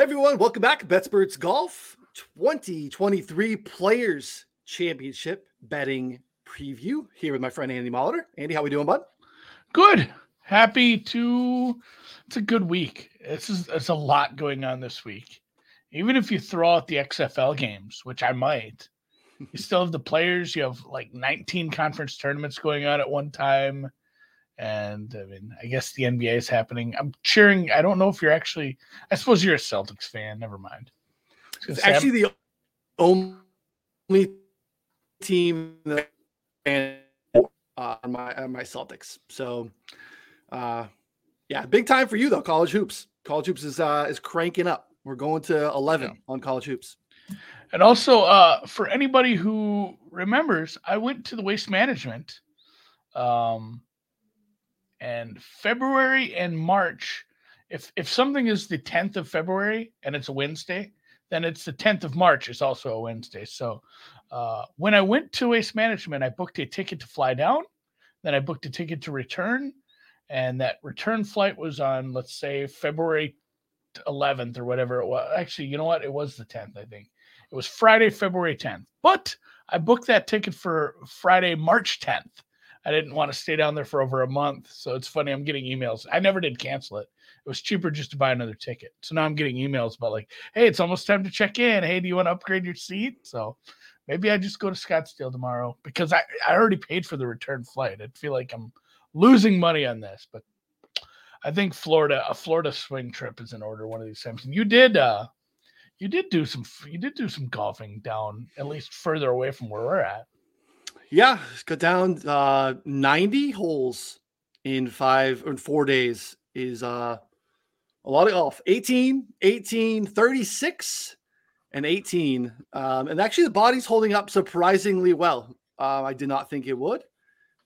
Hey everyone, welcome back. Bet Sports Golf 2023 Players Championship betting preview here with my friend Andy Molitor. Andy, how we doing, bud? Good. Happy to. It's a good week. It's a lot going on this week. Even if you throw out the XFL games, which I might, you still have the players. You have like 19 conference tournaments going on at one time. And I mean, I guess the NBA is happening. I'm cheering. I don't know if you're actually, I suppose you're a Celtics fan. Never mind. It's actually the only team that on my Celtics. So yeah, big time for you though. College hoops. College hoops is cranking up. We're going to 11 on college hoops. And also for anybody who remembers, I went to the Waste Management and February and March, if something is the 10th of February and it's a Wednesday, then it's the 10th of March is also a Wednesday. So when I went to Waste Management, I booked a ticket to fly down. Then I booked a ticket to return. And that return flight was on, let's say, February 11th or whatever it was. Actually, you know what? It was the 10th, I think. It was Friday, February 10th. But I booked that ticket for Friday, March 10th. I didn't want to stay down there for over a month. So it's funny. I'm getting emails. I never did cancel it. It was cheaper just to buy another ticket. So now I'm getting emails about like, hey, it's almost time to check in. Hey, do you want to upgrade your seat? So maybe I just go to Scottsdale tomorrow because I already paid for the return flight. I'd feel like I'm losing money on this, but I think a Florida swing trip is in order one of these times. And you did do some golfing down at least further away from where we're at. Yeah, go down 90 holes in 4 days is a lot of golf. 18, 36, and 18. And actually the body's holding up surprisingly well. I did not think it would,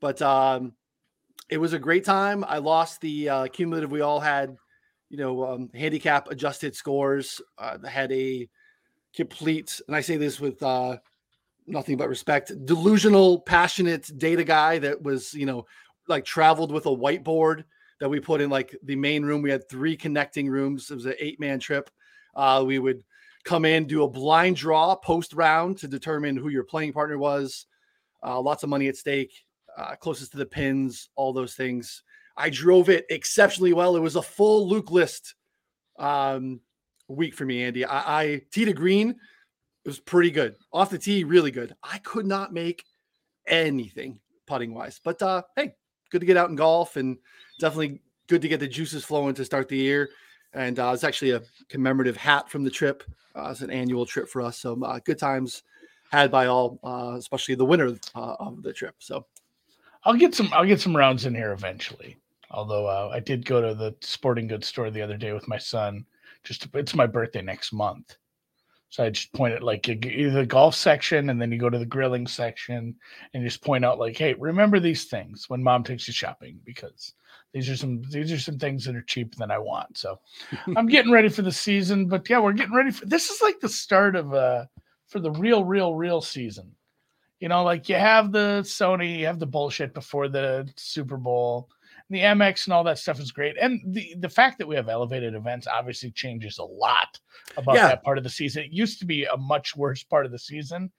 but it was a great time. I lost the cumulative. We all had, handicap adjusted scores. Had a complete, and I say this with nothing but respect, delusional, passionate data guy that was, like traveled with a whiteboard that we put in like the main room. We had 3 connecting rooms. It was an 8-man trip. We would come in, do a blind draw post round to determine who your playing partner was. Lots of money at stake, closest to the pins, all those things. I drove it exceptionally well. It was a full Luke List week for me, Andy. I tee to green. It was pretty good. Off the tee, really good. I could not make anything putting-wise. But, hey, good to get out and golf and definitely good to get the juices flowing to start the year. And it's actually a commemorative hat from the trip. It's an annual trip for us. So good times had by all, especially the winner of the trip. So I'll get some rounds in here eventually. Although I did go to the sporting goods store the other day with my son. It's my birthday next month. So I just point at like the golf section and then you go to the grilling section and you just point out like, hey, remember these things when mom takes you shopping because these are some things that are cheaper than I want. So I'm getting ready for the season, but yeah, we're getting ready for, this is like the start of for the real season. Like you have the Sony, you have the bullshit before the Super Bowl and the Amex and all that stuff is great. And the fact that we have elevated events obviously changes a lot about that part of the season. It used to be a much worse part of the season,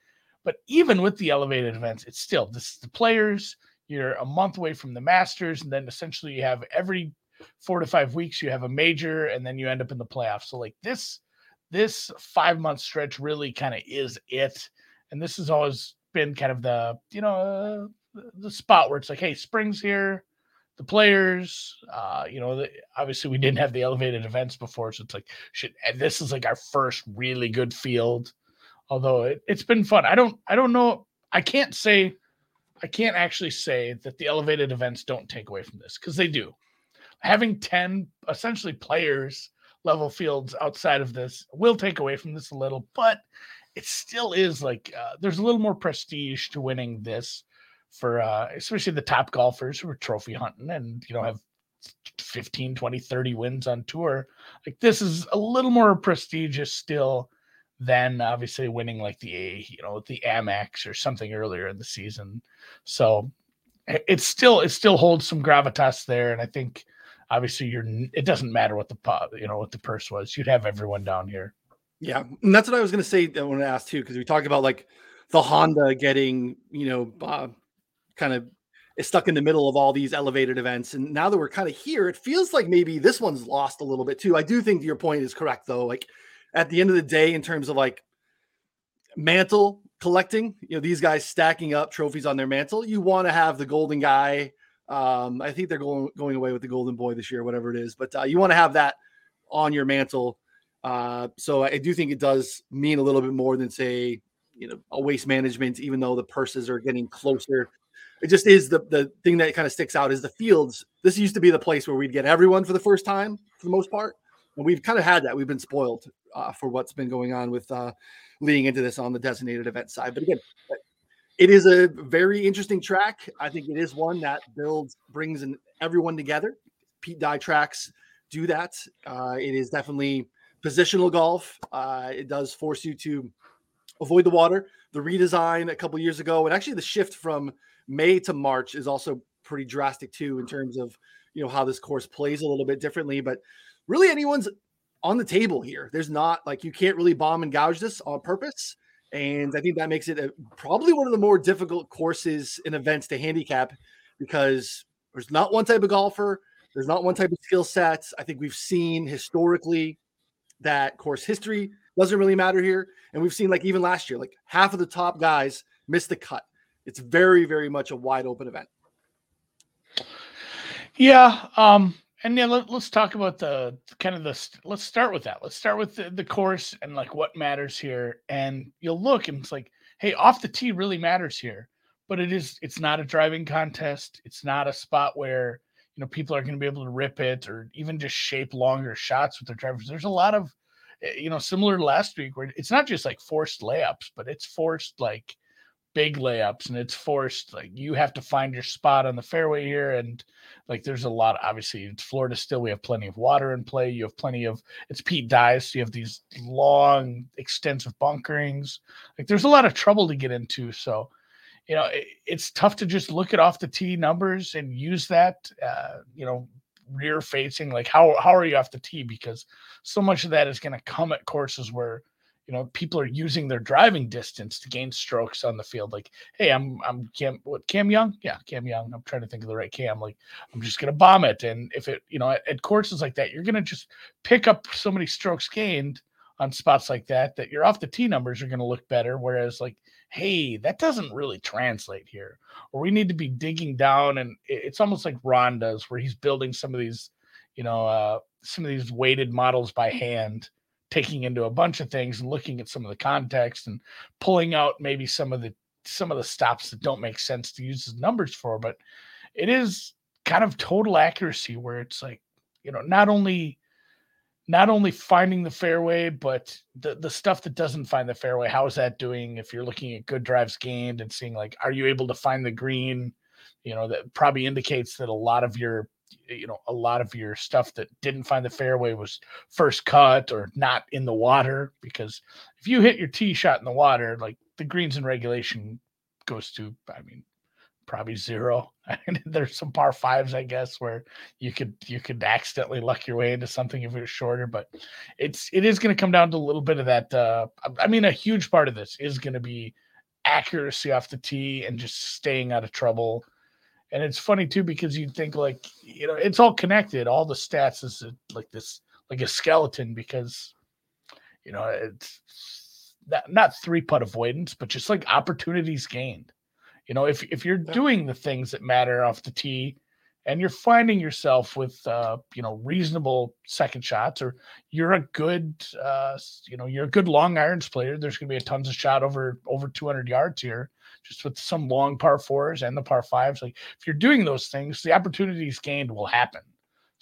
but even with the elevated events, it's still this is the Players. You're a month away from the Masters. And then essentially you have every 4 to 5 weeks, you have a major and then you end up in the playoffs. So like this 5-month stretch really kind of is it. And this has always been kind of the the spot where it's like, hey, spring's here, the Players, obviously we didn't have the elevated events before, so it's like shit, and this is like our first really good field, although it's been fun. I don't know, I can't actually say that the elevated events don't take away from this, because they do. Having 10 essentially Players level fields outside of this will take away from this a little, but it still is like there's a little more prestige to winning this for especially the top golfers who are trophy hunting and, have 15, 20, 30 wins on tour. Like this is a little more prestigious still than obviously winning like the Amex or something earlier in the season. So it still holds some gravitas there. And I think obviously it doesn't matter what the purse was. You'd have everyone down here. Yeah. And that's what I was going to say. I want to ask too, because we talked about like the Honda getting, kind of is stuck in the middle of all these elevated events. And now that we're kind of here, it feels like maybe this one's lost a little bit too. I do think your point is correct though. Like at the end of the day, in terms of like mantle collecting, these guys stacking up trophies on their mantle, you want to have the golden guy. I think they're going away with the golden boy this year, whatever it is, but you want to have that on your mantle. So I do think it does mean a little bit more than say, a Waste Management, even though the purses are getting closer. It just is the thing that kind of sticks out is the fields. This used to be the place where we'd get everyone for the first time for the most part. And we've kind of had that. We've been spoiled for what's been going on with leading into this on the designated event side. But again, it is a very interesting track. I think it is one that brings in everyone together. Pete Dye tracks do that. It is definitely positional golf. It does force you to avoid the water. The redesign a couple years ago, and actually the shift from May to March is also pretty drastic too, in terms of, how this course plays a little bit differently, but really anyone's on the table here. There's not like, you can't really bomb and gouge this on purpose. And I think that makes it probably one of the more difficult courses and events to handicap, because there's not one type of golfer. There's not one type of skill sets. I think we've seen historically that course history doesn't really matter here. And we've seen like even last year, like half of the top guys missed the cut. It's very, very much a wide open event. Yeah. And yeah, let's talk about let's start with that. Let's start with the course and like what matters here. And you'll look and it's like, hey, off the tee really matters here, but it's not a driving contest. It's not a spot where, people are going to be able to rip it or even just shape longer shots with their drivers. There's a lot of, similar to last week where it's not just like forced layups, but it's forced like big layups, and it's forced like you have to find your spot on the fairway here. And like there's a lot, obviously it's Florida still, we have plenty of water in play. You have plenty of, it's Pete Dye, so you have these long extensive bunkerings. Like there's a lot of trouble to get into, so it's tough to just look at off the tee numbers and use that rear facing, like how are you off the tee, because so much of that is going to come at courses where people are using their driving distance to gain strokes on the field. Like, hey, Cam Young? Yeah, Cam Young. I'm trying to think of the right Cam. Like, I'm just going to bomb it. And if it, at courses like that, you're going to just pick up so many strokes gained on spots like that your off the tee numbers are going to look better. Whereas like, hey, that doesn't really translate here. Or we need to be digging down. And it's almost like Ron does, where he's building some of these, some of these weighted models by hand, taking into a bunch of things and looking at some of the context and pulling out maybe some of the stops that don't make sense to use as numbers for. But it is kind of total accuracy where it's like, not only finding the fairway, but the stuff that doesn't find the fairway, how is that doing? If you're looking at good drives gained and seeing like, are you able to find the green? That probably indicates that a lot of your stuff that didn't find the fairway was first cut or not in the water, because if you hit your tee shot in the water, like the greens in regulation goes to, probably zero. And there's some par fives, I guess, where you could accidentally luck your way into something if it was shorter, but it is going to come down to a little bit of that. A huge part of this is going to be accuracy off the tee and just staying out of trouble. And it's funny too, because you think like, it's all connected. All the stats is like this, like a skeleton, because, it's not three putt avoidance, but just like opportunities gained. If you're doing the things that matter off the tee and you're finding yourself with, reasonable second shots, or you're a good, you're a good long irons player, there's going to be a tons of shot over 200 yards here, just with some long par fours and the par fives. Like if you're doing those things, the opportunities gained will happen.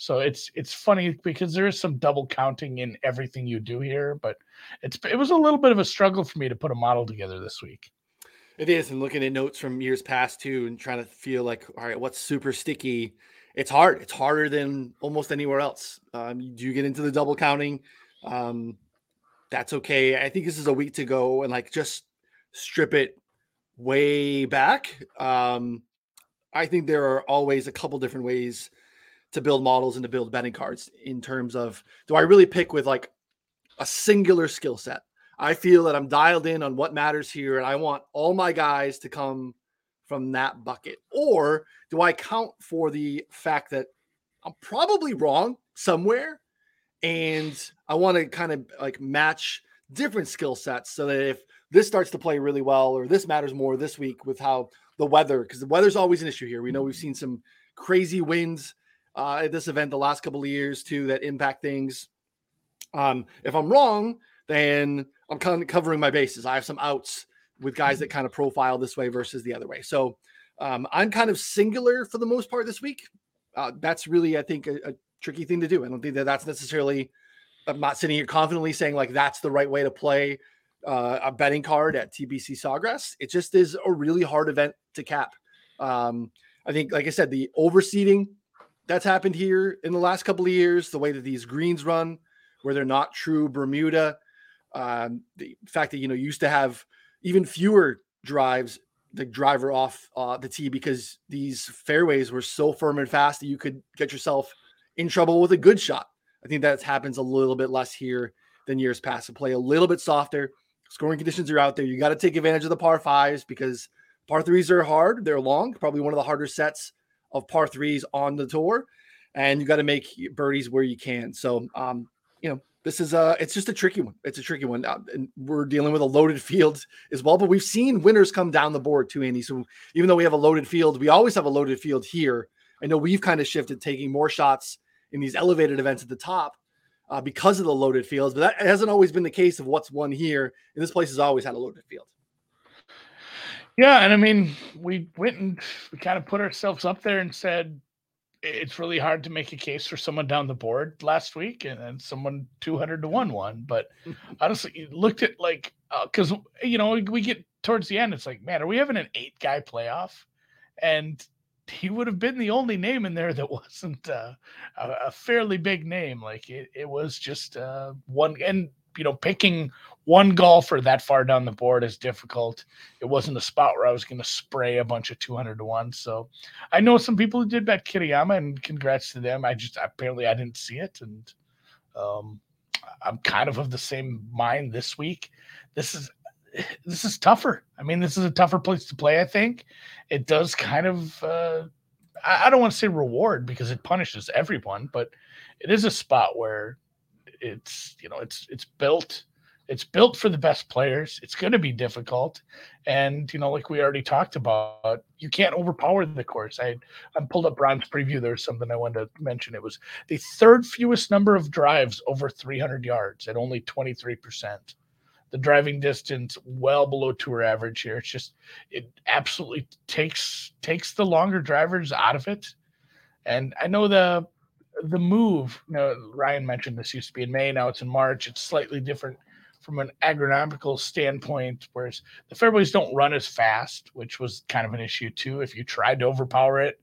So it's funny because there is some double counting in everything you do here, but it was a little bit of a struggle for me to put a model together this week. It is. And looking at notes from years past too, and trying to feel like, all right, what's super sticky? It's hard. It's harder than almost anywhere else. Do you get into the double counting? That's okay. I think this is a week to go and like, just strip it way back. I think there are always a couple different ways to build models and to build betting cards in terms of, do I really pick with like a singular skill set? I feel that I'm dialed in on what matters here, and I want all my guys to come from that bucket. Or do I count for the fact that I'm probably wrong somewhere, and I want to kind of like match different skill sets so that if this starts to play really well, or this matters more this week with how the weather, because the weather's always an issue here. We know we've seen some crazy winds at this event the last couple of years too that impact things. If I'm wrong, then I'm kind of covering my bases. I have some outs with guys that kind of profile this way versus the other way. So I'm kind of singular for the most part this week. That's really, I think, a tricky thing to do. I don't think that that's necessarily, I'm not sitting here confidently saying like that's the right way to play a betting card at TPC Sawgrass. It just is a really hard event to cap. I think, like I said, the overseeding that's happened here in the last couple of years, the way that these greens run, where they're not true Bermuda, the fact that, you know, you used to have even fewer drives, the driver off the tee, because these fairways were so firm and fast that you could get yourself in trouble with a good shot. I think that happens a little bit less here than years past. To play a little bit softer, scoring conditions are out there. You got to take advantage of the par fives, because par threes are hard. They're long, probably one of the harder sets of par threes on the tour, and you got to make birdies where you can. So, you know, this is it's just a tricky one. It's a tricky one. And we're dealing with a loaded field as well, but we've seen winners come down the board too, Andy. So even though we have a loaded field, we always have a loaded field here. I know we've kind of shifted taking more shots in these elevated events at the top because of the loaded fields, but that hasn't always been the case of what's won here. And this place has always had a loaded field. Yeah. And I mean, we went and we kind of put ourselves up there and said, it's really hard to make a case for someone down the board last week, and then someone 200-1 won. But honestly, you looked at like, because, you know, we get towards the end, it's like, man, are we having an 8-guy playoff? And he would have been the only name in there that wasn't a fairly big name. Like it was just one. And, you know, picking one golfer that far down the board is difficult. It wasn't a spot where I was going to spray a bunch of 200-1. So I know some people who did bet Kiriyama, and congrats to them. I just, apparently I didn't see it. And I'm kind of the same mind this week. This is tougher. I mean, this is a tougher place to play. I think it does kind of, I don't want to say reward, because it punishes everyone, but it is a spot where it's, you know, it's built for the best players. It's going to be difficult. And, you know, like we already talked about, you can't overpower the course. I pulled up Ron's preview. There was something I wanted to mention. It was the third fewest number of drives over 300 yards at only 23%. The driving distance well below tour average here. It's just, it absolutely takes the longer drivers out of it. And I know the move, you know, Ryan mentioned this used to be in May. Now it's in March. It's slightly different from an agronomical standpoint, whereas the fairways don't run as fast, which was kind of an issue too. If you tried to overpower it,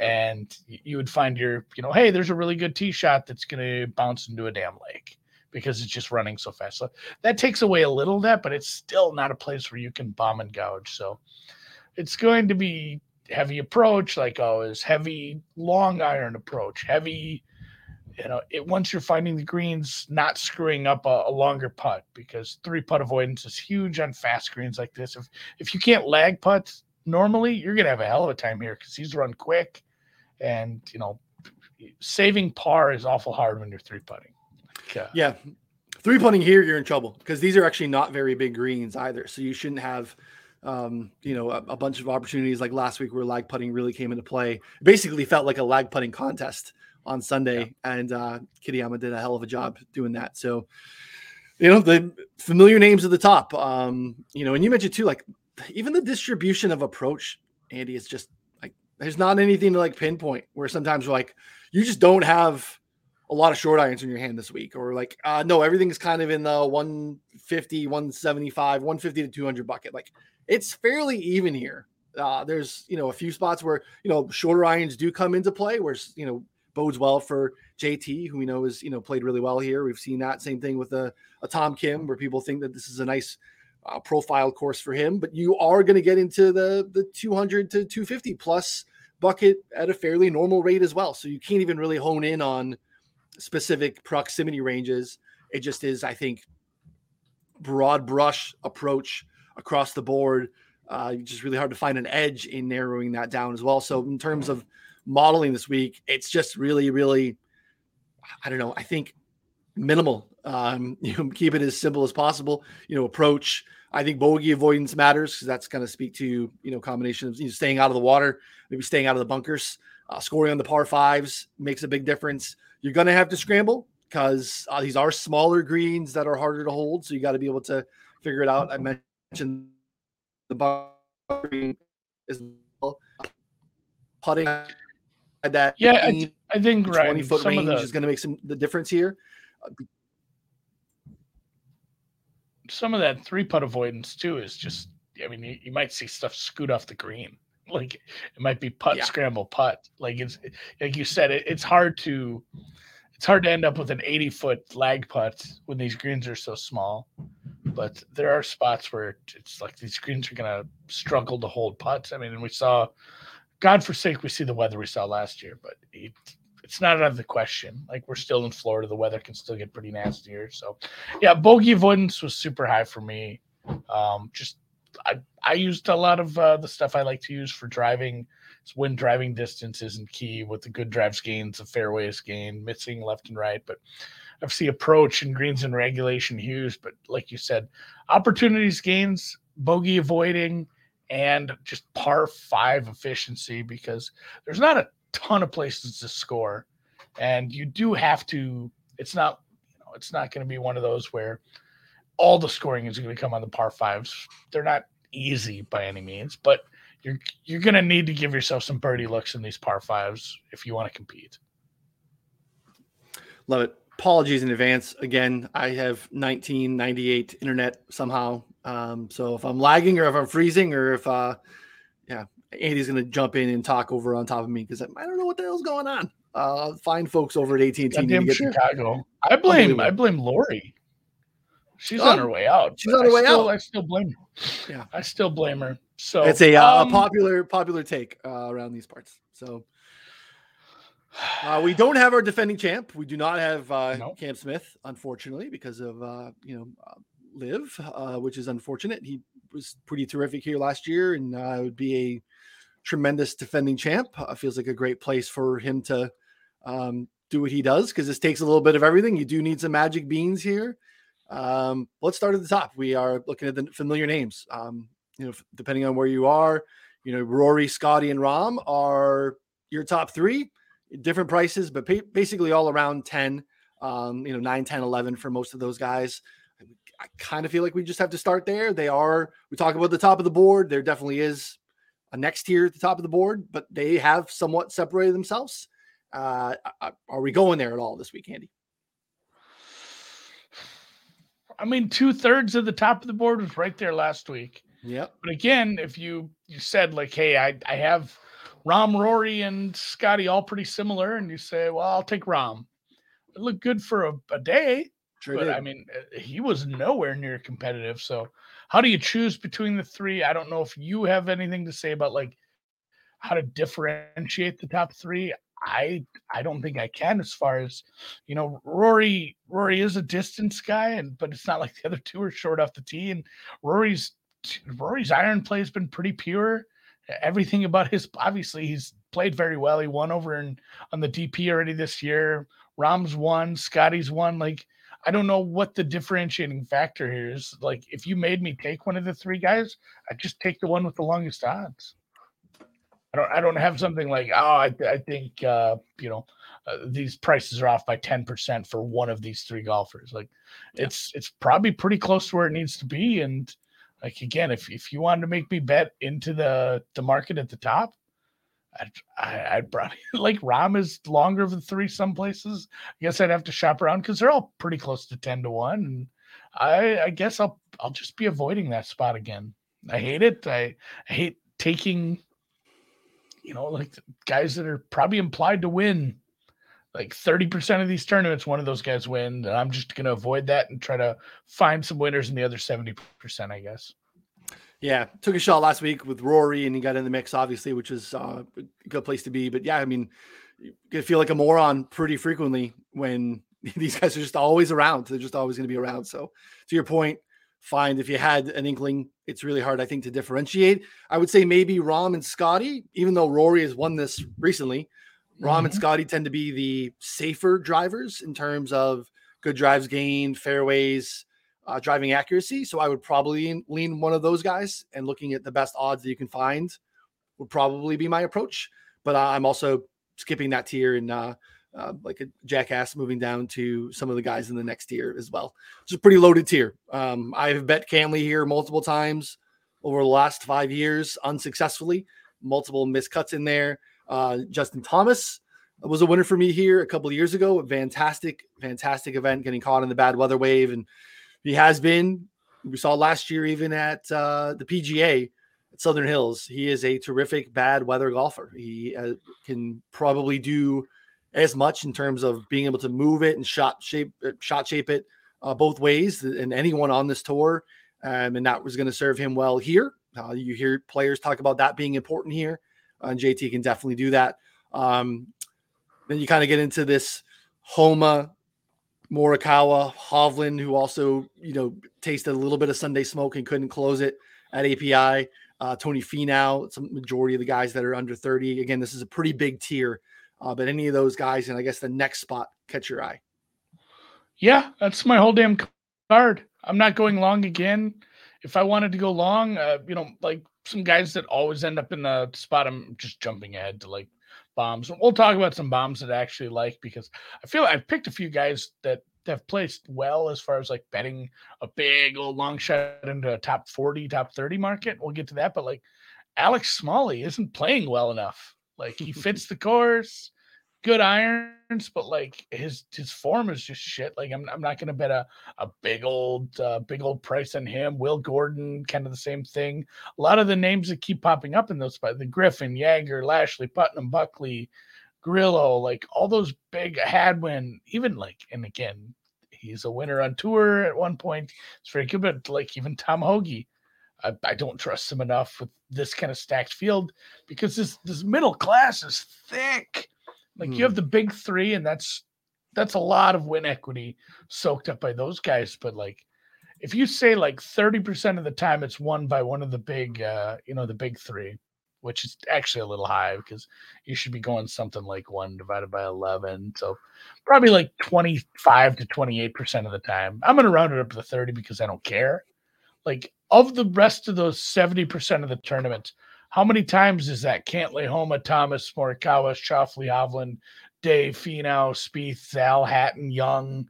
and you would find your, you know, hey, there's a really good tee shot that's going to bounce into a damn lake because it's just running so fast. So that takes away a little of that, but it's still not a place where you can bomb and gouge. So it's going to be heavy approach, like always, heavy long iron approach, heavy, you know, it, once you're finding the greens, not screwing up a longer putt, because 3-putt avoidance is huge on fast greens like this. If you can't lag putt normally, you're going to have a hell of a time here, because he's run quick, and, you know, saving par is awful hard when you're 3-putting. Yeah. 3-putting here, you're in trouble, because these are actually not very big greens either. So you shouldn't have, you know, a bunch of opportunities like last week where lag putting really came into play. It basically felt like a lag putting contest on Sunday, yeah. And Kiriyama did a hell of a job doing that. So, you know, the familiar names at the top, you know, and you mentioned too, like even the distribution of approach, Andy, is just like, there's not anything to like pinpoint, where sometimes we're like, you just don't have a lot of short irons in your hand this week, or like, no, everything's kind of in the 150, 175, 150 to 200 bucket. Like, it's fairly even here. There's, you know, a few spots where, you know, shorter irons do come into play, where, you know, bodes well for JT, who we know is, you know, played really well here. We've seen that same thing with a Tom Kim, where people think that this is a nice profile course for him, but you are going to get into the 200 to 250 plus bucket at a fairly normal rate as well. So you can't even really hone in on specific proximity ranges. It just is, I think, broad brush approach across the board. Just really hard to find an edge in narrowing that down as well. So in terms of modeling this week, it's just really, really, I don't know, I think minimal. You know, keep it as simple as possible. You know, approach. I think bogey avoidance matters because that's going to speak to, you know, combination of, you know, staying out of the water, maybe staying out of the bunkers. Scoring on the par fives makes a big difference. You're going to have to scramble because these are smaller greens that are harder to hold. So you got to be able to figure it out. I mentioned the bar green as well. Putting at that, yeah, 18, I think 20 right. foot some range is going to make the difference here. Some of that three putt avoidance too is just, I mean, you might see stuff scoot off the green. Like it might be putt, yeah. Scramble, putt. Like it's like you said, it's hard to end up with an 80-foot lag putt when these greens are so small. But there are spots where it's like these greens are going to struggle to hold putts. I mean, and we saw, God forsake, we see the weather we saw last year, but it's not out of the question. Like we're still in Florida. The weather can still get pretty nasty here. So yeah, bogey avoidance was super high for me. I used a lot of the stuff I like to use for driving. It's when driving distance isn't key with the good drives gains, the fairways gain, missing left and right. But I've seen approach and greens and regulation huge. But like you said, opportunities gains, bogey avoiding, and just par five efficiency because there's not a ton of places to score. And you do have to, it's not going to be one of those where all the scoring is going to come on the par fives. They're not easy by any means, but you're going to need to give yourself some birdie looks in these par fives if you want to compete. Love it. Apologies in advance. Again, I have 1998 internet somehow. So if I'm lagging or if I'm freezing or if, Andy's going to jump in and talk over on top of me because I don't know what the hell's going on. Fine folks over at AT&T. Goddamn Chicago. I blame Lori. She's on her way out. She's on her way out. I still blame her. Yeah, I still blame her. So it's a popular take around these parts. So we don't have our defending champ. We do not have Cam Smith, unfortunately, because of Liv, which is unfortunate. He was pretty terrific here last year, and would be a tremendous defending champ. Feels like a great place for him to do what he does because this takes a little bit of everything. You do need some magic beans here. Let's start at the top. We are looking at the familiar names. Depending on where you are, Rory, Scotty, and Rom are your top three, different prices, but basically all around 10, 9, 10, 11 for most of those guys. I kind of feel like we just have to start there. We talk about the top of the board. There definitely is a next tier at the top of the board, but they have somewhat separated themselves. Are we going there at all this week, Andy? I mean, 2/3 of the top of the board was right there last week. Yeah. But again, if you said like, hey, I have Rom, Rory, and Scotty all pretty similar, and you say, well, I'll take Rom. It looked good for a day. Sure but did. I mean, he was nowhere near competitive. So how do you choose between the three? I don't know if you have anything to say about like how to differentiate the top three. I don't think I can as far as, Rory is a distance guy, but it's not like the other two are short off the tee. And Rory's iron play has been pretty pure. Everything about obviously he's played very well. He won over on the DP already this year. Rom's won, Scotty's won. Like, I don't know what the differentiating factor here is. Like, if you made me take one of the three guys, I'd just take the one with the longest odds. I don't have something like, I think these prices are off by 10% for one of these three golfers. Like it's probably pretty close to where it needs to be. And like, again, if you wanted to make me bet into the market at the top, I'd probably like Rom is longer of the three. Some places, I guess I'd have to shop around because they're all pretty close to 10-1. And I guess I'll just be avoiding that spot again. I hate it. I hate taking, like guys that are probably implied to win like 30% of these tournaments, one of those guys wins. And I'm just going to avoid that and try to find some winners in the other 70%, I guess. Yeah, took a shot last week with Rory, and he got in the mix, obviously, which is a good place to be. But yeah, I mean, you feel like a moron pretty frequently when these guys are just always around. They're just always going to be around. So to your point, find if you had an inkling, it's really hard, I think, to differentiate. I would say maybe Rahm and Scotty, even though Rory has won this recently, Rahm and Scotty tend to be the safer drivers in terms of good drives gained, fairways, driving accuracy. So I would probably lean one of those guys, and looking at the best odds that you can find would probably be my approach. But I'm also skipping that tier and like a jackass moving down to some of the guys in the next tier as well. It's a pretty loaded tier. I've bet Cantley here multiple times over the last 5 years unsuccessfully, multiple miscuts in there. Justin Thomas was a winner for me here a couple of years ago. A fantastic, fantastic event, getting caught in the bad weather wave, and he has been. We saw last year even at the PGA at Southern Hills. He is a terrific bad weather golfer. He can probably do as much in terms of being able to move it and shot shape it both ways, and anyone on this tour. And that was going to serve him well here. You hear players talk about that being important here. And JT can definitely do that. Then you kind of get into this Homa, Morikawa, Hovland, who also, you know, tasted a little bit of Sunday smoke and couldn't close it at API. Tony Finau, some majority of the guys that are under 30. Again, this is a pretty big tier, but any of those guys, and I guess the next spot, catch your eye. Yeah, that's my whole damn card. I'm not going long again. If I wanted to go long, you know, like some guys that always end up in the spot, I'm just jumping ahead to like bombs. And we'll talk about some bombs that I actually like, because I feel I've picked a few guys that have placed well as far as like betting a big old long shot into a top 40, top 30 market. We'll get to that. But like Alex Smalley isn't playing well enough. Like he fits the course, good irons, but like his form is just shit. Like I'm not going to bet a big old price on him. Will Gordon, kind of the same thing. A lot of the names that keep popping up in those spots, the Griffin, Jagger, Lashley, Putnam, Buckley, Grillo, like all those big Hadwin, even like, and again, he's a winner on tour at one point. It's very good, but like even Tom Hoagie, I don't trust him enough with this kind of stacked field, because this middle class is thick. Like you have the big three, and that's a lot of win equity soaked up by those guys. But like, if you say like 30% of the time it's won by one of the big, the big three, which is actually a little high, because you should be going something like 1 divided by 11. So probably like 25 to 28% of the time. I'm going to round it up to 30 because I don't care. Like of the rest of those 70% of the tournament, how many times is that Cantlay, Homa, Thomas, Morikawa, Schauffele, Hovland, Day, Finau, Spieth, Zal, Hatton, Young,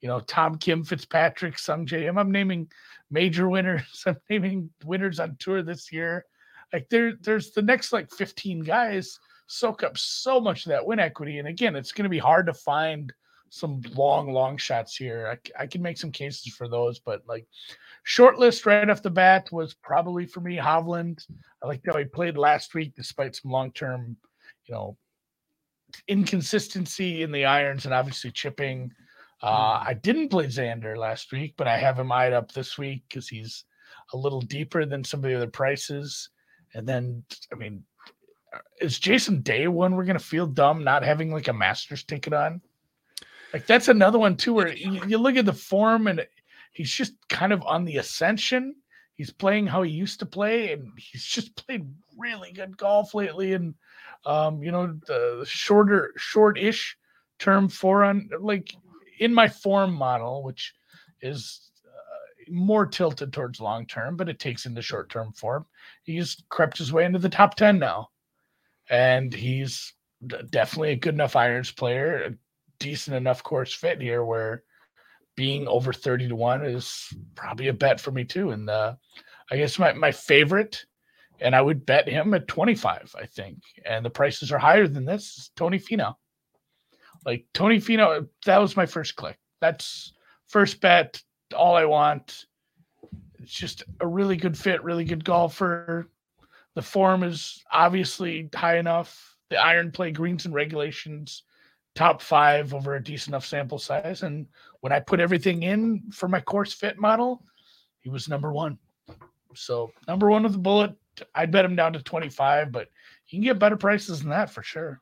you know, Tom Kim, Fitzpatrick, Sung Jae Im. I'm naming major winners. I'm naming winners on tour this year. Like there's the next like 15 guys soak up so much of that win equity. And again, it's going to be hard to find some long shots here. I can make some cases for those, but like short list right off the bat was probably for me Hovland. I liked how he played last week, despite some long-term, you know, inconsistency in the irons and obviously chipping. I didn't play Xander last week, but I have him eyed up this week because he's a little deeper than some of the other prices. And then, I mean, is Jason Day one we're going to feel dumb not having like a Masters ticket on? Like that's another one too, where you look at the form and he's just kind of on the ascension. He's playing how he used to play, and he's just played really good golf lately. And, the short-ish term four on, like in my form model, which is more tilted towards long-term, but it takes into short-term form. He's crept his way into the top 10 now, and he's definitely a good enough irons player, a decent enough course fit here where being over 30 to 1 is probably a bet for me too. And I guess my favorite, and I would bet him at 25, I think. And the prices are higher than this, is Tony Finau. Like Tony Finau, that was my first click. That's first bet, all I want. It's just a really good fit, really good golfer. The form is obviously high enough. The iron play, greens and regulations, top 5 over a decent enough sample size. And when I put everything in for my course fit model, he was number 1. So number one with the bullet, I'd bet him down to 25, but you can get better prices than that for sure.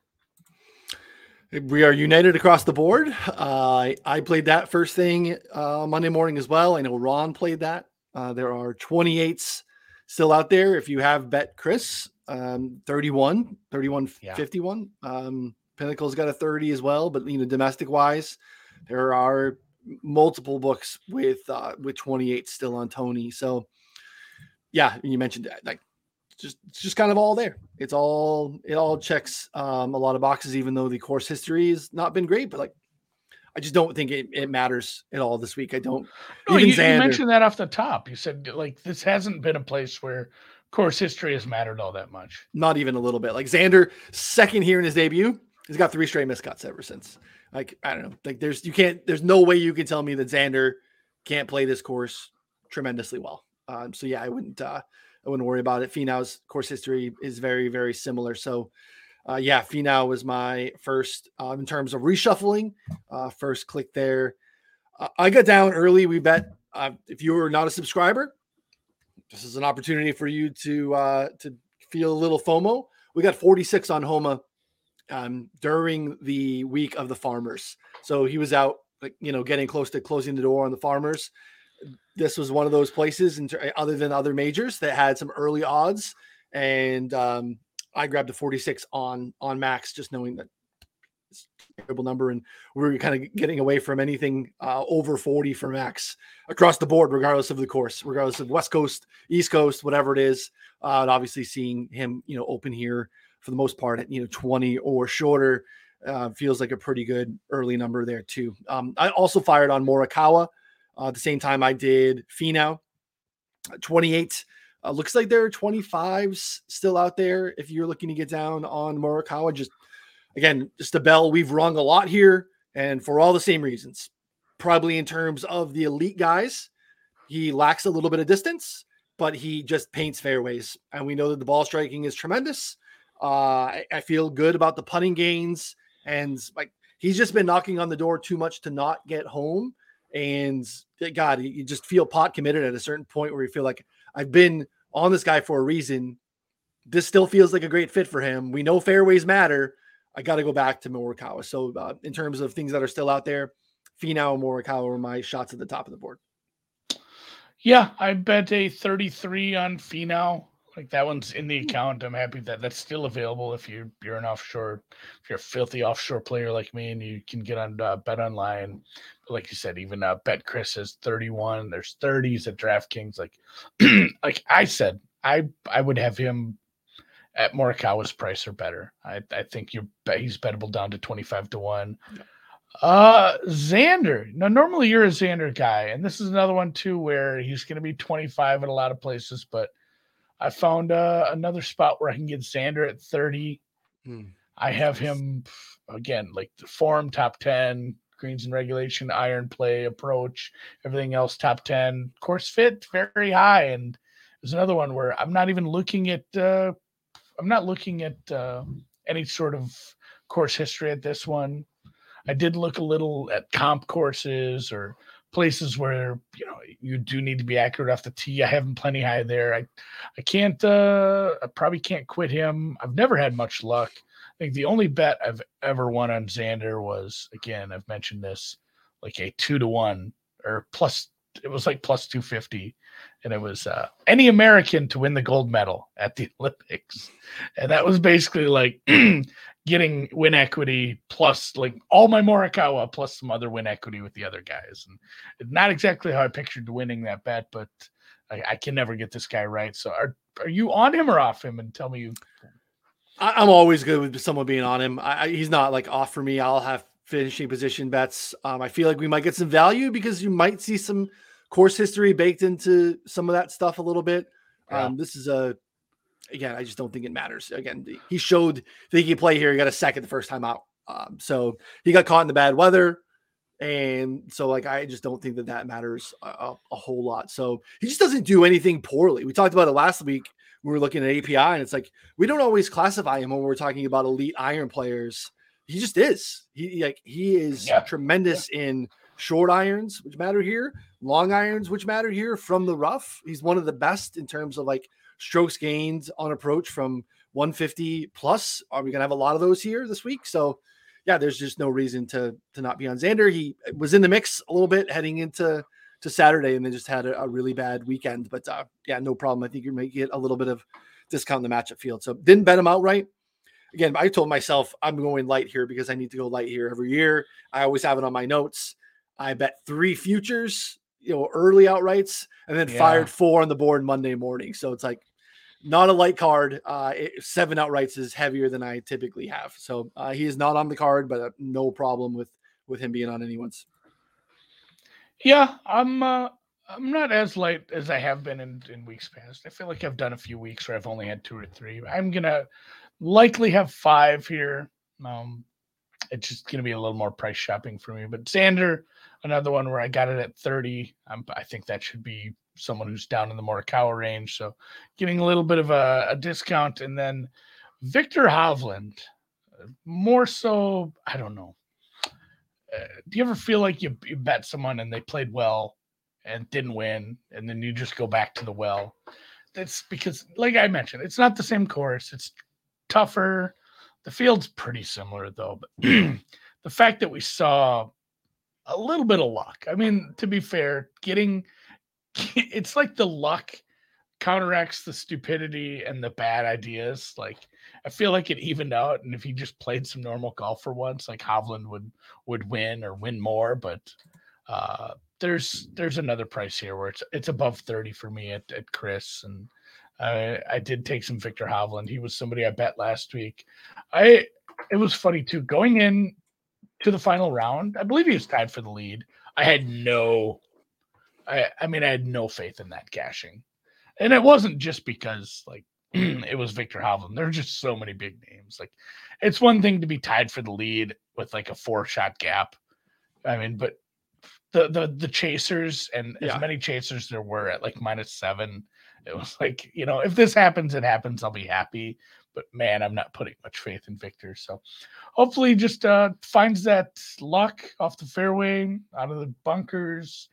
We are united across the board. I played that first thing Monday morning as well. I know Ron played that. There are 28s still out there. If you have BetChris, 51. Pinnacle's got a 30 as well, but domestic wise, there are multiple books with 28 still on Tony. So yeah, you mentioned that, it's just kind of all there. It all checks a lot of boxes, even though the course history has not been great, but I just don't think it matters at all this week. I don't. No, you mentioned that off the top. You said this hasn't been a place where course history has mattered all that much. Not even a little bit. Xander, second here in his debut, he's got 3 straight miscuts ever since. I don't know. There's no way you can tell me that Xander can't play this course tremendously well. So yeah, I wouldn't worry about it. Finau's course history is very, very similar. So yeah, Finau was my first in terms of reshuffling. First click there. I got down early. We bet if you were not a subscriber, this is an opportunity for you to feel a little FOMO. We got 46 on Homa during the week of the Farmers. So he was out, getting close to closing the door on the Farmers. This was one of those places, other than other majors, that had some early odds. And I grabbed the 46 on Max, just knowing that it's a terrible number. And we were kind of getting away from anything over 40 for Max across the board, regardless of the course, regardless of West Coast, East Coast, whatever it is. And obviously seeing him, open here for the most part at, 20 or shorter feels like a pretty good early number there too. I also fired on Morikawa at the same time I did Finau. 28. Looks like there are 25s still out there. If you're looking to get down on Morikawa, just a bell we've rung a lot here, and for all the same reasons. Probably in terms of the elite guys, he lacks a little bit of distance, but he just paints fairways. And we know that the ball striking is tremendous. I feel good about the putting gains, and he's just been knocking on the door too much to not get home. And God, you just feel pot committed at a certain point where you feel like, I've been on this guy for a reason. This still feels like a great fit for him. We know fairways matter. I got to go back to Morikawa. So in terms of things that are still out there, Finau and Morikawa are my shots at the top of the board. Yeah, I bet a 33 on Finau. That one's in the account. I'm happy that that's still available if you're an offshore, if you're a filthy offshore player like me, and you can get on Bet Online. But like you said, even BetChris has 31. There's 30s at DraftKings. I said, I would have him at Morikawa's price or better. I think he's bettable down to 25-1. Xander. Now, normally you're a Xander guy, and this is another one too where he's going to be 25 at a lot of places, but I found another spot where I can get Xander at 30. I have him, again, the form, top 10, greens and regulation, iron play, approach, everything else, top 10. Course fit, very high. And there's another one where I'm not looking at any sort of course history at this one. I did look a little at comp courses or places where you do need to be accurate off the tee. I have him plenty high there. I probably can't quit him. I've never had much luck. I think the only bet I've ever won on Xander was, again, I've mentioned this, a 2-1 or plus. It was plus 250, and it was any American to win the gold medal at the Olympics, and that was basically getting win equity plus all my Morikawa plus some other win equity with the other guys, and not exactly how I pictured winning that bet, but I can never get this guy right. So are you on him or off him? And tell me you. I'm always good with someone being on him. He's not off for me. I'll have finishing position bets. I feel like we might get some value because you might see some course history baked into some of that stuff a little bit. Yeah. This is I just don't think it matters. Again, he showed that he could play here. He got a second the first time out. So he got caught in the bad weather. And so I just don't think that matters a whole lot. So he just doesn't do anything poorly. We talked about it last week. We were looking at API, and it's we don't always classify him when we're talking about elite iron players. He just is. He is tremendous in short irons, which matter here, long irons, which matter here, from the rough. He's one of the best in terms of like strokes gained on approach from 150 plus. Are we going to have a lot of those here this week? So yeah, there's just no reason to not be on Xander. He was in the mix a little bit heading into Saturday and then just had a really bad weekend, but yeah, no problem. I think you may get a little bit of discount in the matchup field. So didn't bet him outright. Again, I told myself I'm going light here because I need to go light here every year. I always have it on my notes. I bet 3 futures, you know, early outrights, and then fired 4 on the board Monday morning. So it's like not a light card. 7 outrights is heavier than I typically have. So he is not on the card, but no problem with him being on anyone's. Yeah, I'm not as light as I have been in weeks past. I feel like I've done a few weeks where I've only had 2 or 3. I'm going to likely have 5 here. It's just going to be a little more price shopping for me. But Xander, another one where I got it at 30. I think that should be someone who's down in the Morikawa range. So getting a little bit of a discount. And then Victor Hovland, more so, I don't know. Do you ever feel like you bet someone and they played well and didn't win, and then you just go back to the well? That's because, like I mentioned, it's not the same course. It's tougher. The field's pretty similar, though. But the fact that we saw a little bit of luck. I mean, to be fair, it's like the luck counteracts the stupidity and the bad ideas. Like, I feel like it evened out, and if he just played some normal golf for once, like Hovland would win or win more. But there's another price here where it's above 30 for me at Chris, and I did take some Victor Hovland. He was somebody I bet last week. It was funny too, going in to the final round. I believe he was tied for the lead. I had no faith in that cashing. And it wasn't just because, like, it was Victor Hovland. There are just so many big names. Like, it's one thing to be tied for the lead with, like, a 4-shot gap. I mean, but the chasers and as many chasers there were at, like, -7, it was like, you know, if this happens, it happens. I'll be happy. But, man, I'm not putting much faith in Victor. So hopefully just finds that luck off the fairway, out of the bunkers,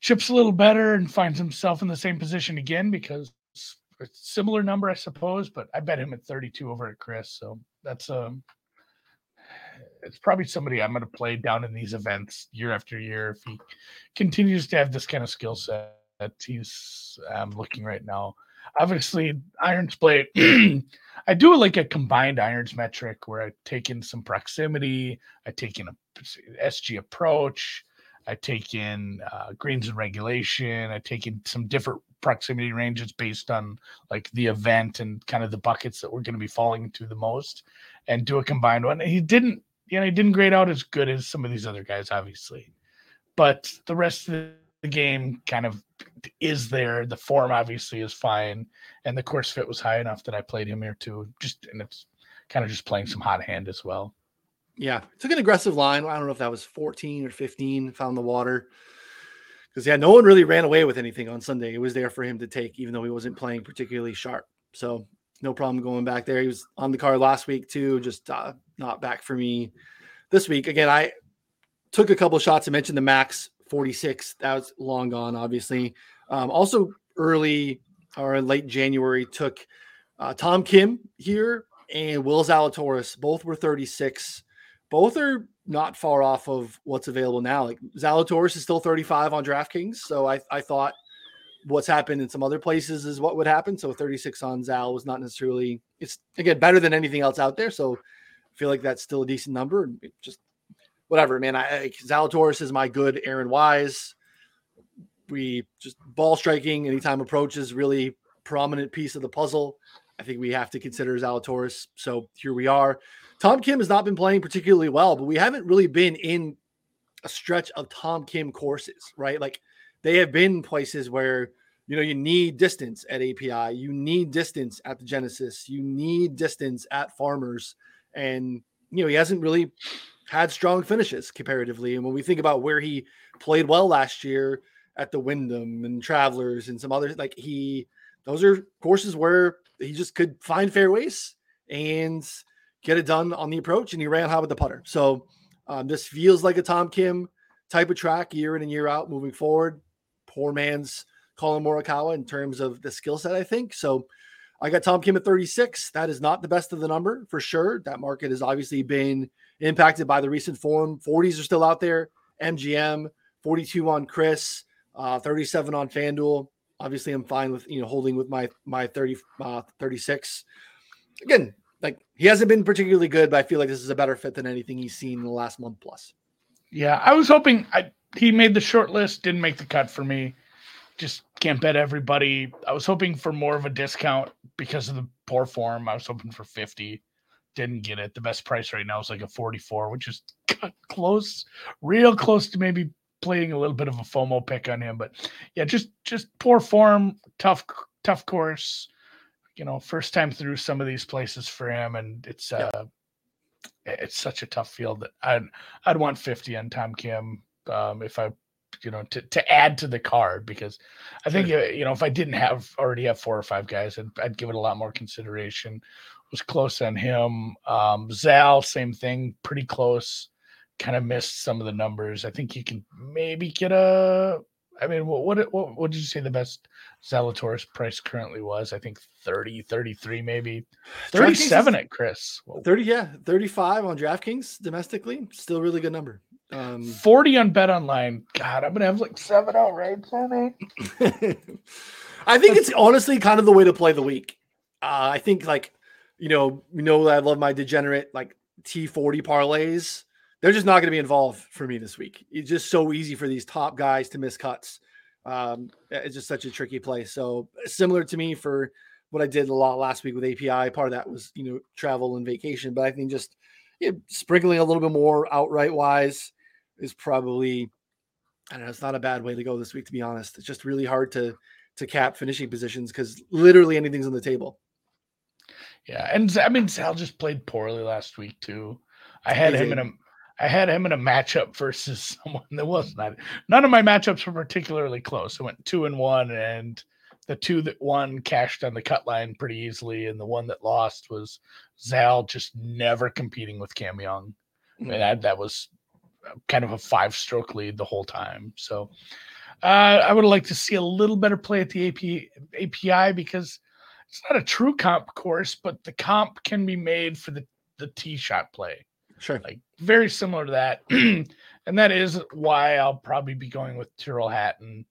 chips a little better, and finds himself in the same position again, because it's a similar number, I suppose, but I bet him at 32 over at Chris. So that's it's probably somebody I'm going to play down in these events year after year. If he continues to have this kind of skill set that he's looking right now, obviously irons play. I do like a combined irons metric where I take in some proximity. I take in a SG approach. I take in greens and regulation. I take in some different proximity ranges based on, like, the event and kind of the buckets that we're going to be falling into the most, and do a combined one. And he didn't grade out as good as some of these other guys, obviously, but the rest of the game kind of is there. The form obviously is fine, and the course fit was high enough that I played him here too. And it's kind of just playing some hot hand as well. Yeah, took an aggressive line. I don't know if that was 14 or 15, found the water. Because, yeah, no one really ran away with anything on Sunday. It was there for him to take, even though he wasn't playing particularly sharp. So no problem going back there. He was on the card last week, too, just not back for me this week. Again, I took a couple shots. I mentioned the max 46. That was long gone, obviously. Also early or late January, took Tom Kim here and Will Zalatoris. Both were 36. Both are not far off of what's available now. Like, Zalatoris is still 35 on DraftKings. So I thought what's happened in some other places is what would happen. So 36 on Zal was not necessarily, it's, again, better than anything else out there. So I feel like that's still a decent number. And it just, whatever, man. Zalatoris is my good Aaron Wise. We just, ball striking, anytime approach is really prominent piece of the puzzle. I think we have to consider Zalatoris. So here we are. Tom Kim has not been playing particularly well, but we haven't really been in a stretch of Tom Kim courses, right? Like, they have been places where, you know, you need distance at API, you need distance at the Genesis, you need distance at Farmers. And, you know, he hasn't really had strong finishes comparatively. And when we think about where he played well last year at the Windham and Travelers and some others, like, those are courses where he just could find fairways and get it done on the approach, and he ran hot with the putter. So this feels like a Tom Kim type of track year in and year out moving forward. Poor man's Colin Morikawa in terms of the skill set, I think. So I got Tom Kim at 36. That is not the best of the number for sure. That market has obviously been impacted by the recent form. 40s are still out there. MGM, 42 on Chris, 37 on FanDuel. Obviously, I'm fine with, holding with my 36. Again, he hasn't been particularly good, but I feel like this is a better fit than anything he's seen in the last month plus. Yeah, I was hoping he made the short list, didn't make the cut for me. Just can't bet everybody. I was hoping for more of a discount because of the poor form. I was hoping for 50. Didn't get it. The best price right now is like a 44, which is close, real close to maybe playing a little bit of a FOMO pick on him. But yeah, just poor form, tough course. First time through some of these places for him, and it's such a tough field that I'd want 50 on Tom Kim if I, to add to the card, because I think if I didn't already have four or five guys, I'd give it a lot more consideration. Was close on him. Zal, same thing, pretty close. Kind of missed some of the numbers. I think you can maybe get what did you say the best Zalatoris price currently was? I think 30, 33 maybe. 37 at Chris. Whoa. 35 on DraftKings domestically. Still a really good number. 40 on Bet Online. God, I'm going to have like 7 outrights on it. I think it's honestly kind of the way to play the week. I think I love my degenerate T40 parlays. They're just not going to be involved for me this week. It's just so easy for these top guys to miss cuts. It's just such a tricky play. So similar to me for what I did a lot last week with API, part of that was, travel and vacation, but I think just sprinkling a little bit more outright wise is probably, it's not a bad way to go this week, to be honest. It's just really hard to cap finishing positions because literally anything's on the table. Yeah. And Sal just played poorly last week too. I had him in a matchup versus someone that was not. None of my matchups were particularly close. I went 2-1, and the two that won cashed on the cut line pretty easily. And the one that lost was Zal just never competing with Cam Young. I mean, that was kind of a 5-stroke lead the whole time. So I would like to see a little better play at the API because it's not a true comp course, but the comp can be made for the tee shot play. Sure. Very similar to that. And that is why I'll probably be going with Tyrrell Hatton.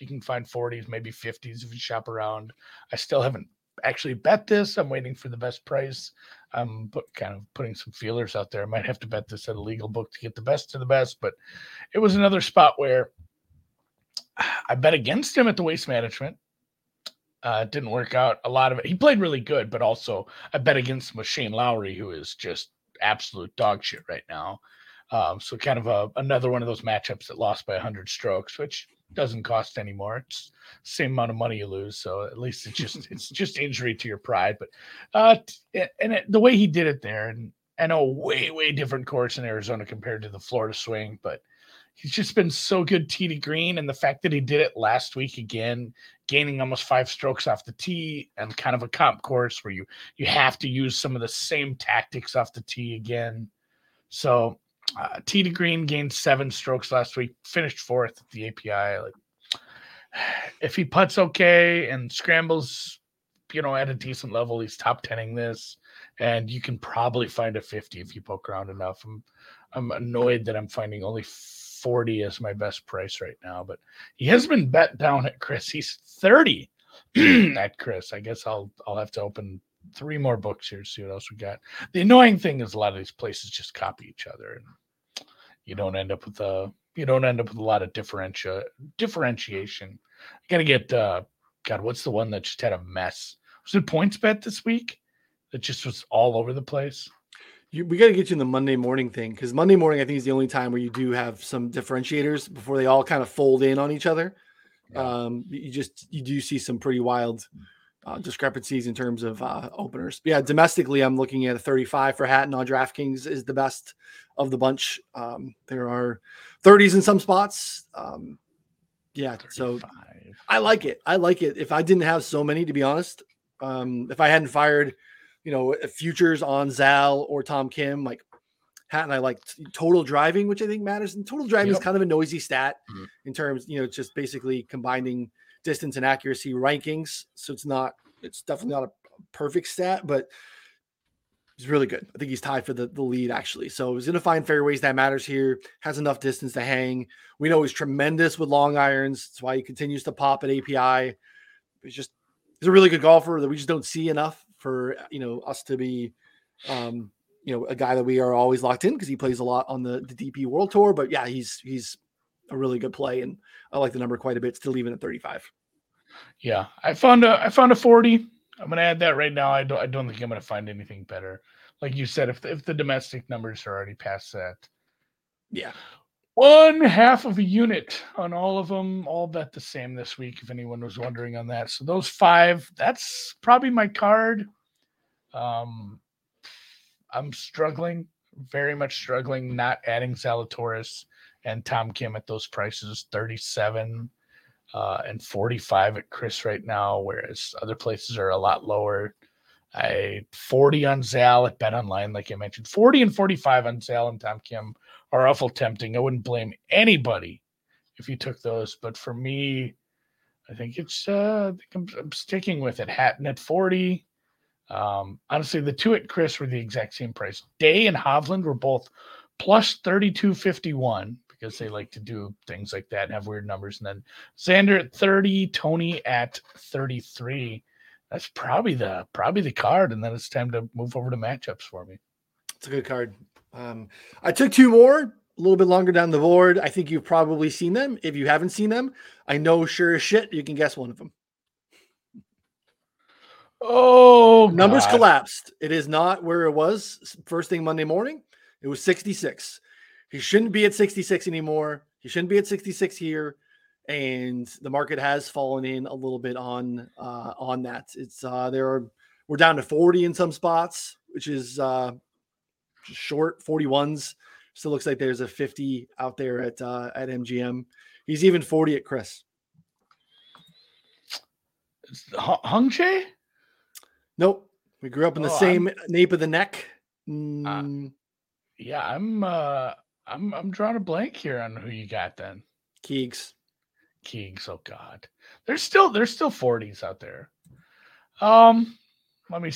You can find 40s, maybe 50s if you shop around. I still haven't actually bet this. I'm waiting for the best price. I'm kind of putting some feelers out there. I might have to bet this at a legal book to get the best of the best. But it was another spot where I bet against him at the Waste Management. It didn't work out. A lot of it. He played really good, but also I bet against him with Shane Lowry, who is just absolute dog shit right now. So kind of another one of those matchups that lost by 100 strokes, which doesn't cost anymore. It's the same amount of money you lose. So at least it's just, it's just injury to your pride, but, the way he did it there, and I know way different course in Arizona compared to the Florida swing, but he's just been so good tee to green. And the fact that he did it last week again, gaining almost 5 strokes off the tee and kind of a comp course where you have to use some of the same tactics off the tee again. So tee to green gained 7 strokes last week, finished 4th at the API. If he putts okay and scrambles, at a decent level, he's top 10ing this. And you can probably find a 50 if you poke around enough. I'm annoyed that I'm finding only 40 is my best price right now, but he has been bet down at Chris. He's 30 at Chris. I guess I'll have to open 3 more books here to see what else we got. The annoying thing is a lot of these places just copy each other, and you don't end up with a lot of differentiation. I gotta get what's the one that just had a mess? Was it PointsBet this week that just was all over the place? We got to get you in the Monday morning thing, because Monday morning I think is the only time where you do have some differentiators before they all kind of fold in on each other. Yeah. You do see some pretty wild discrepancies in terms of openers. But yeah, domestically I'm looking at a 35 for Hatton on DraftKings is the best of the bunch. There are 30s in some spots. 35. So I like it. If I didn't have so many, to be honest, if I hadn't fired futures on Zal or Tom Kim, hat, and I like total driving, which I think matters. And total driving is kind of a noisy stat in terms, you know, it's just basically combining distance and accuracy rankings. So it's not, it's definitely not a perfect stat, but he's really good. I think he's tied for the lead, actually. So he's going to find fairways that matters here, has enough distance to hang. We know he's tremendous with long irons. That's why he continues to pop at API. He's just, he's a really good golfer that we just don't see enough for, you know, us to be, you know, a guy that we are always locked in because he plays a lot on the DP World Tour. But yeah, he's a really good play, and I like the number quite a bit. Still even at 35. Yeah, I found a 40. I'm gonna add that right now. I don't think I'm gonna find anything better. Like you said, if the domestic numbers are already past that, yeah, 1/2 of a unit on all of them. All bet the same this week. If anyone was wondering on that, so those 5. That's probably my card. I'm struggling, very much struggling, not adding Zalatoris and Tom Kim at those prices, 37 and 45 at Chris right now, whereas other places are a lot lower. 40 on Zal at Bet Online, like I mentioned. 40 and 45 on Zal and Tom Kim are awful tempting. I wouldn't blame anybody if you took those, but for me, I think it's I'm sticking with it. Hatton at 40. Honestly, the 2 at Chris were the exact same price. Day and Hovland were both plus 32.51 because they like to do things like that and have weird numbers. And then Xander at 30, Tony at 33. That's probably the card. And then it's time to move over to matchups for me. It's a good card. I took 2 more, a little bit longer down the board. I think you've probably seen them. If you haven't seen them, I know sure as shit you can guess one of them. Oh, numbers God. Collapsed. It is not where it was first thing Monday morning. It was 66. He shouldn't be at 66 anymore. He shouldn't be at 66 here, and the market has fallen in a little bit on that. It's we're down to 40 in some spots, which is just short. 41s. Still looks like there's a 50 out there at MGM. He's even 40 at Chris. Hung Chae? Nope. We grew up in the same nape of the neck. Yeah, I'm drawing a blank here on who you got then. Keegs. Oh God. There's still 40s out there. Let me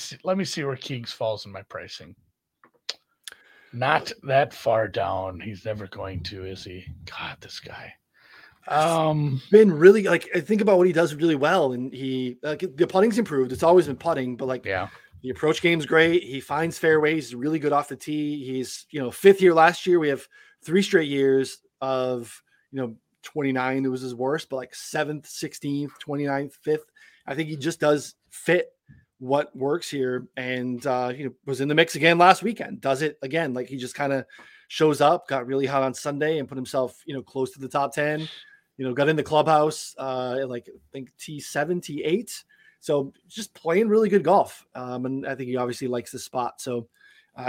see where Keegs falls in my pricing. Not that far down. He's never going to, is he? God, this guy. Been really, like, I think about what he does really well, and he, like, the putting's improved. It's always been putting, but, like, yeah, the approach game's great. He finds fairways, really good off the tee. He's, you know, 5th year last year. We have 3 straight years of, you know, 29. It was his worst, but like 7th, 16th, 29th, 5th. I think he just does fit what works here, and you know, was in the mix again last weekend. Does it again? Like, he just kind of shows up, got really hot on Sunday, and put himself, you know, close to the top 10. You know, got in the clubhouse, like, I think T7, T8. So just playing really good golf. And I think he obviously likes the spot. So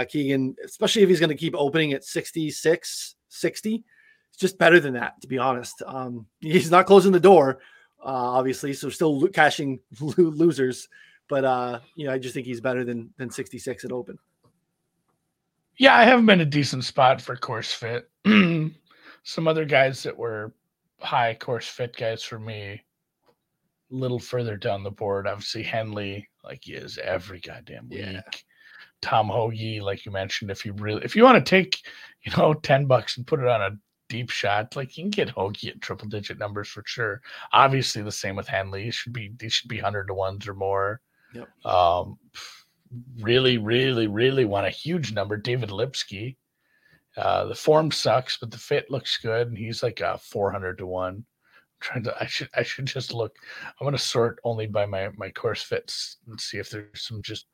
Keegan, especially if he's going to keep opening at 66, 60, it's just better than that, to be honest. He's not closing the door, obviously. So still cashing losers. But, you know, I just think he's better than 66 at open. Yeah, I haven't been a decent spot for course fit. Some other guys that were high course fit guys for me, a little further down the board. Obviously Henley, like he is every goddamn week. Yeah. Tom Hoagie, like you mentioned, if you want to take, you know, $10 and put it on a deep shot, like, you can get Hoagie at triple digit numbers for sure. Obviously the same with Henley. These should be 100 to 1s or more. Yep. Really, really, really want a huge number. David Lipsky. The form sucks, but the fit looks good, and he's like a 400 to 1. I'm trying to, I should just look. I'm gonna sort only by my course fits and see if there's some just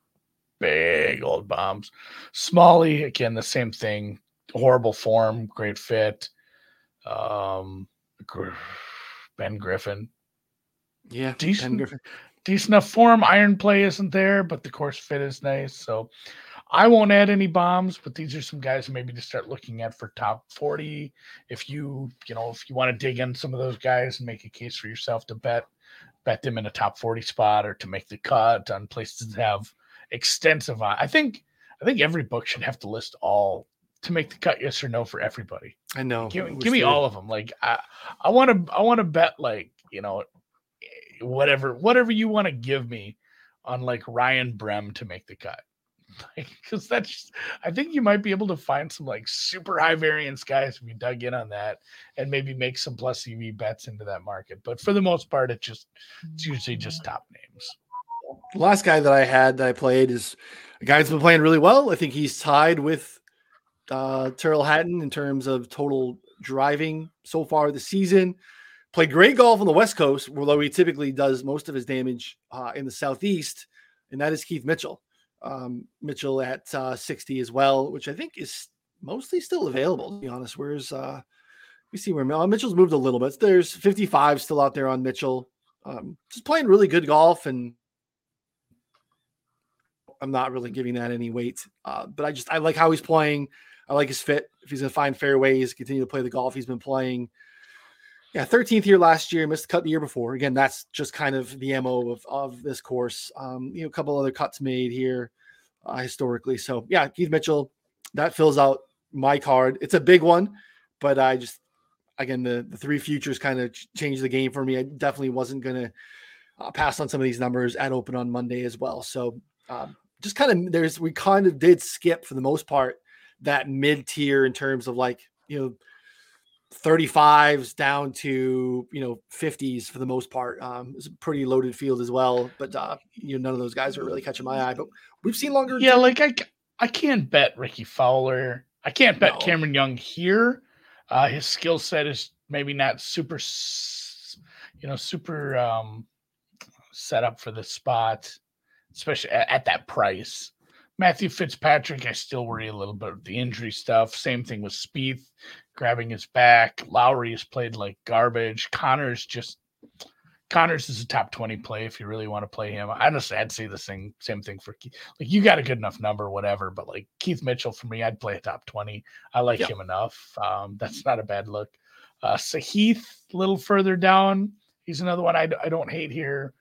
big old bombs. Smalley, again, the same thing. Horrible form, great fit. Ben Griffin. Yeah, decent. Ben Griffin. Decent enough form. Iron play isn't there, but the course fit is nice. So I won't add any bombs, but these are some guys maybe to start looking at for top 40. If you want to dig in some of those guys and make a case for yourself to bet them in a top 40 spot or to make the cut on places that have extensive. I think every book should have to list all to make the cut, yes or no, for everybody. I know. Give me all of them. Like I want to bet, like, you know, whatever you want to give me on, like, Ryan Brem to make the cut. Because I think you might be able to find some, like, super high variance guys if you dug in on that and maybe make some plus EV bets into that market. But for the most part, it's usually just top names. The last guy that I played is a guy who's been playing really well. I think he's tied with Terrell Hatton in terms of total driving so far this season. Played great golf on the West Coast, although he typically does most of his damage in the Southeast, and that is Keith Mitchell. Mitchell at 60 as well, which I think is mostly still available, to be honest. Where's we see where Mitchell's moved a little bit. There's 55 still out there on Mitchell. Just playing really good golf, and I'm not really giving that any weight. But I like how he's playing. I like his fit. If he's gonna find fairways, continue to play the golf he's been playing. Yeah, 13th here last year, missed the cut the year before. Again, that's just kind of the MO of this course. A couple other cuts made here historically. So, yeah, Keith Mitchell, that fills out my card. It's a big one, but I just, again, the three futures kind of changed the game for me. I definitely wasn't going to pass on some of these numbers at open on Monday as well. So, just kind of we kind of did skip for the most part that mid-tier in terms of, like, you know, 35s down to, you know, 50s for the most part. It's a pretty loaded field as well, but none of those guys are really catching my eye. But we've seen longer. Yeah, like I can't bet Ricky Fowler. I can't bet Cameron Young here. His skill set is maybe not super set up for the spot, especially at that price. Matthew Fitzpatrick, I still worry a little bit with the injury stuff. Same thing with Spieth grabbing his back. Lowry has played like garbage. Connors is a top 20 play if you really want to play him. Honestly, I'd say the same thing for Keith. Like, you got a good enough number, whatever. But, like, Keith Mitchell, for me, I'd play a top 20. I like him enough. That's not a bad look. Sahith, a little further down. He's another one I don't hate here.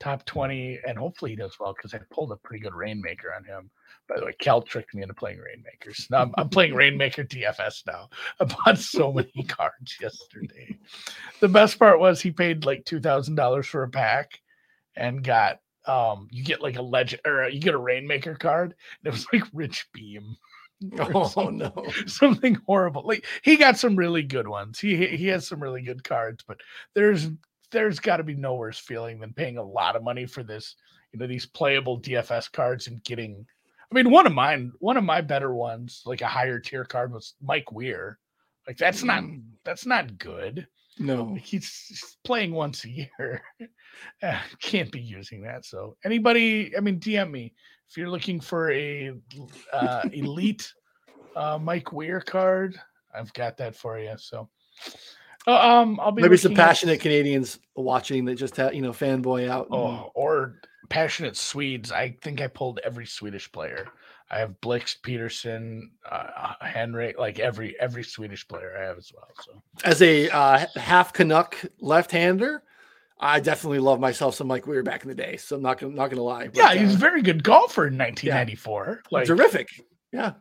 Top 20, and hopefully he does well because I pulled a pretty good Rainmaker on him. By the way, Cal tricked me into playing Rainmakers. Now I'm playing Rainmaker DFS now. I bought so many cards yesterday. The best part was he paid like $2,000 for a pack and got you get like a legend or you get a Rainmaker card, and it was like Rich Beam. Something horrible. Like, he got some really good ones. He has some really good cards, but there's got to be no worse feeling than paying a lot of money for this, you know, these playable DFS cards and getting, I mean, one of my better ones, like a higher tier card, was Mike Weir. Like, that's not good. No, he's playing once a year. Can't be using that. So anybody, I mean, DM me if you're looking for a elite Mike Weir card. I've got that for you. So, I'll be maybe some passionate Canadians watching that just have, you know, fanboy out. Or passionate Swedes. I think I pulled every Swedish player. I have Blixt, Peterson, Henrik, like every Swedish player I have as well. So as a half Canuck left-hander, I definitely love myself some Mike Weir back in the day. So I'm not gonna lie. But, yeah, he was a very good golfer in 1994. Yeah. Like, terrific. Yeah.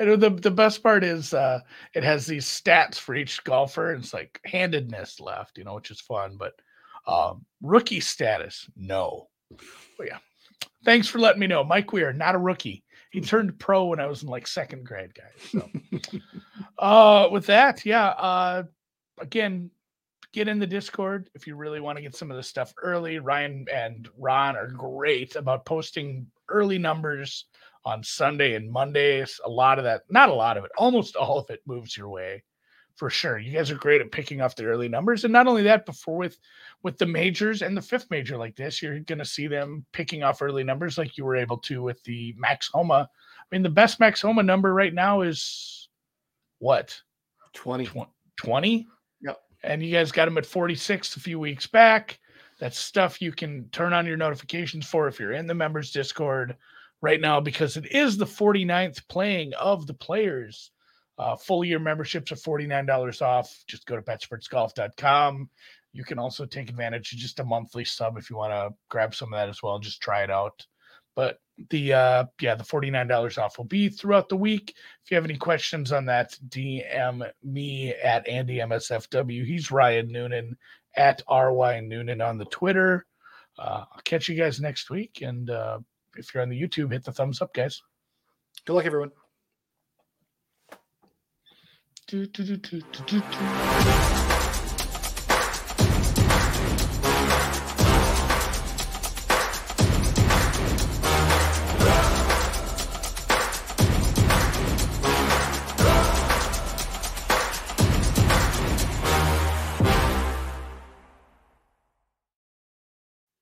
I know the best part is it has these stats for each golfer, and it's like handedness left, you know, which is fun, but rookie status, no. But yeah. Thanks for letting me know. Mike Weir, not a rookie. He turned pro when I was in like second grade, guys. So with that, again, get in the Discord if you really want to get some of this stuff early. Ryan and Ron are great about posting early numbers on Sunday and Mondays. Almost all of it moves your way for sure. You guys are great at picking off the early numbers. And not only that, before with the majors and the fifth major like this, you're going to see them picking off early numbers like you were able to with the Max Homa. I mean, the best Max Homa number right now is what? 20? Yep. And you guys got him at 46 a few weeks back. That's stuff you can turn on your notifications for if you're in the members Discord right now, because it is the 49th playing of the players. Full year memberships are $49 off. Just go to betsportsgolf.com. You can also take advantage of just a monthly sub if you want to grab some of that as well and just try it out. But the $49 off will be throughout the week. If you have any questions on that, DM me at AndyMSFW. He's Ryan Noonan at RY Noonan on the Twitter. I'll catch you guys next week. And if you're on the YouTube, hit the thumbs up, guys. Good luck, everyone.